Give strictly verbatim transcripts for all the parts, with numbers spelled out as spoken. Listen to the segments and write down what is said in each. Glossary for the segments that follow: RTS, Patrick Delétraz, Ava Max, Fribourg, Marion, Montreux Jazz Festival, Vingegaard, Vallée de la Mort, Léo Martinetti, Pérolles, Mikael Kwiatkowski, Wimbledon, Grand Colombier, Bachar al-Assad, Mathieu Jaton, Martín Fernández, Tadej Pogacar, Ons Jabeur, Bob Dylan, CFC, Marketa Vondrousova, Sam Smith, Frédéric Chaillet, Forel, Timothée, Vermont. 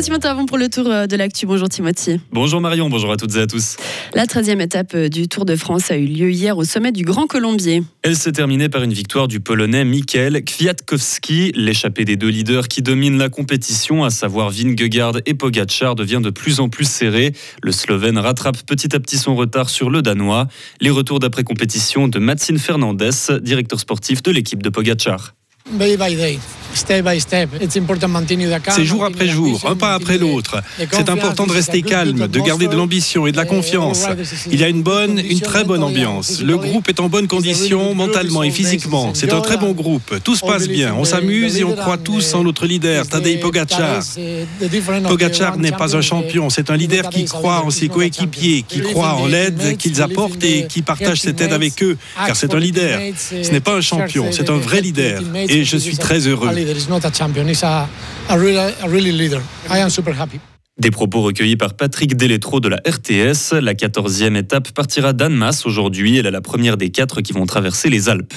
Timothée Mottavon pour le tour de l'actu. Bonjour Timothée. Bonjour Marion, bonjour à toutes et à tous. La treizième étape du Tour de France a eu lieu hier au sommet du Grand Colombier. Elle s'est terminée par une victoire du Polonais Mikael Kwiatkowski. L'échappée des deux leaders qui dominent la compétition, à savoir Vingegaard et Pogacar, devient de plus en plus serrée. Le Slovène rattrape petit à petit son retard sur le Danois. Les retours d'après-compétition de Martín Fernández, directeur sportif de l'équipe de Pogacar. Day by day. C'est jour après jour, un pas après l'autre. C'est important de rester calme, de garder de l'ambition et de la confiance. Il y a une bonne, une très bonne ambiance. Le groupe est en bonne condition, mentalement et physiquement. C'est un très bon groupe. Tout se passe bien, on s'amuse et on croit tous en notre leader, Tadej Pogacar. Pogacar n'est pas un champion, c'est un leader qui croit en ses coéquipiers, qui croit en l'aide qu'ils apportent et qui partage cette aide avec eux, car c'est un leader. Ce n'est pas un champion, c'est un vrai leader. Et je suis très heureux. Des propos recueillis par Patrick Delétraz de la R T S. La quatorzième étape partira d'Annemasse aujourd'hui. Elle est la première des quatre qui vont traverser les Alpes.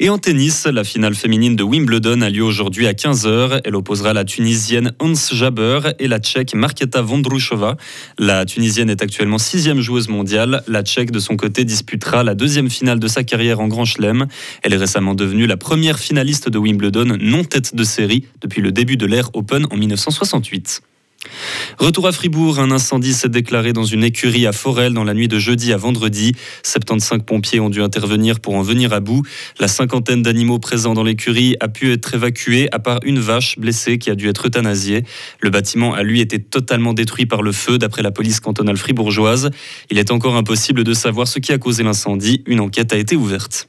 Et en tennis, la finale féminine de Wimbledon a lieu aujourd'hui à quinze heures. Elle opposera la Tunisienne Ons Jabeur et la Tchèque Marketa Vondrousova. La Tunisienne est actuellement sixième joueuse mondiale. La Tchèque, de son côté, disputera la deuxième finale de sa carrière en Grand Chelem. Elle est récemment devenue la première finaliste de Wimbledon non tête de série depuis le début de l'ère Open en dix-neuf cent soixante-huit. Retour à Fribourg, un incendie s'est déclaré dans une écurie à Forel dans la nuit de jeudi à vendredi. soixante-quinze pompiers ont dû intervenir pour en venir à bout. La cinquantaine d'animaux présents dans l'écurie a pu être évacuée, à part une vache blessée qui a dû être euthanasiée. Le bâtiment a lui été totalement détruit par le feu, d'après la police cantonale fribourgeoise. Il est encore impossible de savoir ce qui a causé l'incendie. Une enquête a été ouverte.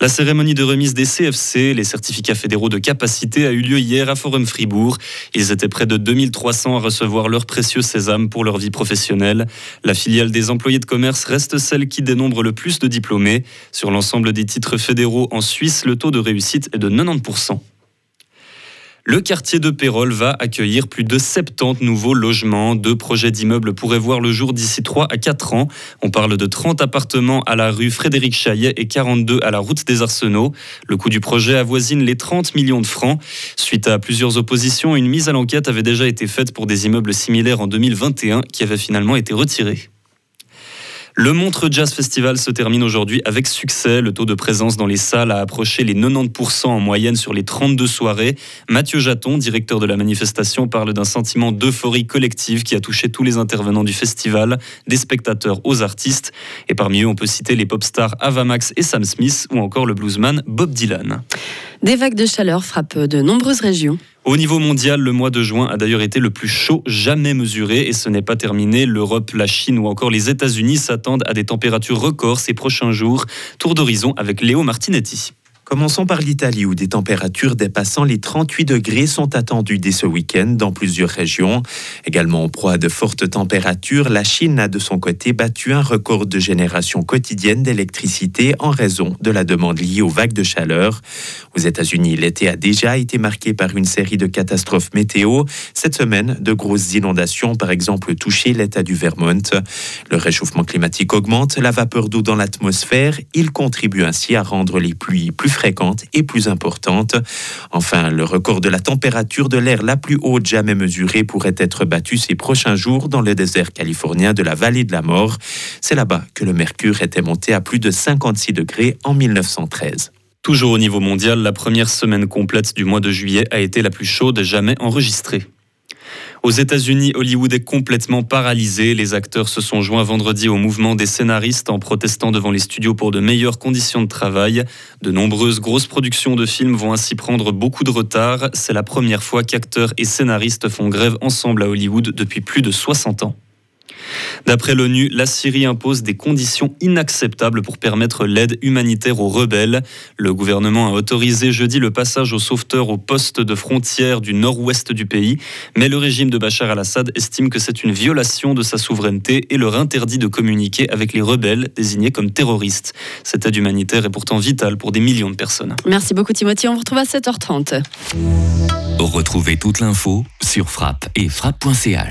La cérémonie de remise des C F C, les certificats fédéraux de capacité, a eu lieu hier à Forum Fribourg. Ils étaient près de deux mille trois cents à recevoir leur précieux sésame pour leur vie professionnelle. La filiale des employés de commerce reste celle qui dénombre le plus de diplômés. Sur l'ensemble des titres fédéraux en Suisse, le taux de réussite est de quatre-vingt-dix pour cent. Le quartier de Pérolles va accueillir plus de soixante-dix nouveaux logements. Deux projets d'immeubles pourraient voir le jour d'ici trois à quatre ans. On parle de trente appartements à la rue Frédéric Chaillet et quarante-deux à la route des Arsenaux. Le coût du projet avoisine les trente millions de francs. Suite à plusieurs oppositions, une mise à l'enquête avait déjà été faite pour des immeubles similaires en deux mille vingt et un qui avaient finalement été retirés. Le Montreux Jazz Festival se termine aujourd'hui avec succès. Le taux de présence dans les salles a approché les quatre-vingt-dix pour cent en moyenne sur les trente-deux soirées. Mathieu Jaton, directeur de la manifestation, parle d'un sentiment d'euphorie collective qui a touché tous les intervenants du festival, des spectateurs aux artistes. Et parmi eux, on peut citer les pop stars Ava Max et Sam Smith ou encore le bluesman Bob Dylan. Des vagues de chaleur frappent de nombreuses régions. Au niveau mondial, le mois de juin a d'ailleurs été le plus chaud jamais mesuré et ce n'est pas terminé. L'Europe, la Chine ou encore les États-Unis s'attendent à des températures records ces prochains jours. Tour d'horizon avec Léo Martinetti. Commençons par l'Italie où des températures dépassant les trente-huit degrés sont attendues dès ce week-end dans plusieurs régions. Également en proie à de fortes températures, la Chine a de son côté battu un record de génération quotidienne d'électricité en raison de la demande liée aux vagues de chaleur. Aux États-Unis, l'été a déjà été marqué par une série de catastrophes météo. Cette semaine, de grosses inondations ont par exemple touché l'État du Vermont. Le réchauffement climatique augmente la vapeur d'eau dans l'atmosphère. Il contribue ainsi à rendre les pluies plus fréquente et plus importante. Enfin, le record de la température de l'air la plus haute jamais mesurée pourrait être battu ces prochains jours dans le désert californien de la Vallée de la Mort. C'est là-bas que le mercure était monté à plus de cinquante-six degrés en dix-neuf cent treize. Toujours au niveau mondial, la première semaine complète du mois de juillet a été la plus chaude jamais enregistrée. Aux États-Unis, Hollywood est complètement paralysé. Les acteurs se sont joints vendredi au mouvement des scénaristes en protestant devant les studios pour de meilleures conditions de travail. De nombreuses grosses productions de films vont ainsi prendre beaucoup de retard. C'est la première fois qu'acteurs et scénaristes font grève ensemble à Hollywood depuis plus de soixante ans. D'après l'ONU, la Syrie impose des conditions inacceptables pour permettre l'aide humanitaire aux rebelles. Le gouvernement a autorisé jeudi le passage aux sauveteurs au poste de frontière du nord-ouest du pays, mais le régime de Bachar al-Assad estime que c'est une violation de sa souveraineté et leur interdit de communiquer avec les rebelles désignés comme terroristes. Cette aide humanitaire est pourtant vitale pour des millions de personnes. Merci beaucoup Timothée, on vous retrouve à sept heures trente. Retrouvez toute l'info sur frappe et frappe point c h.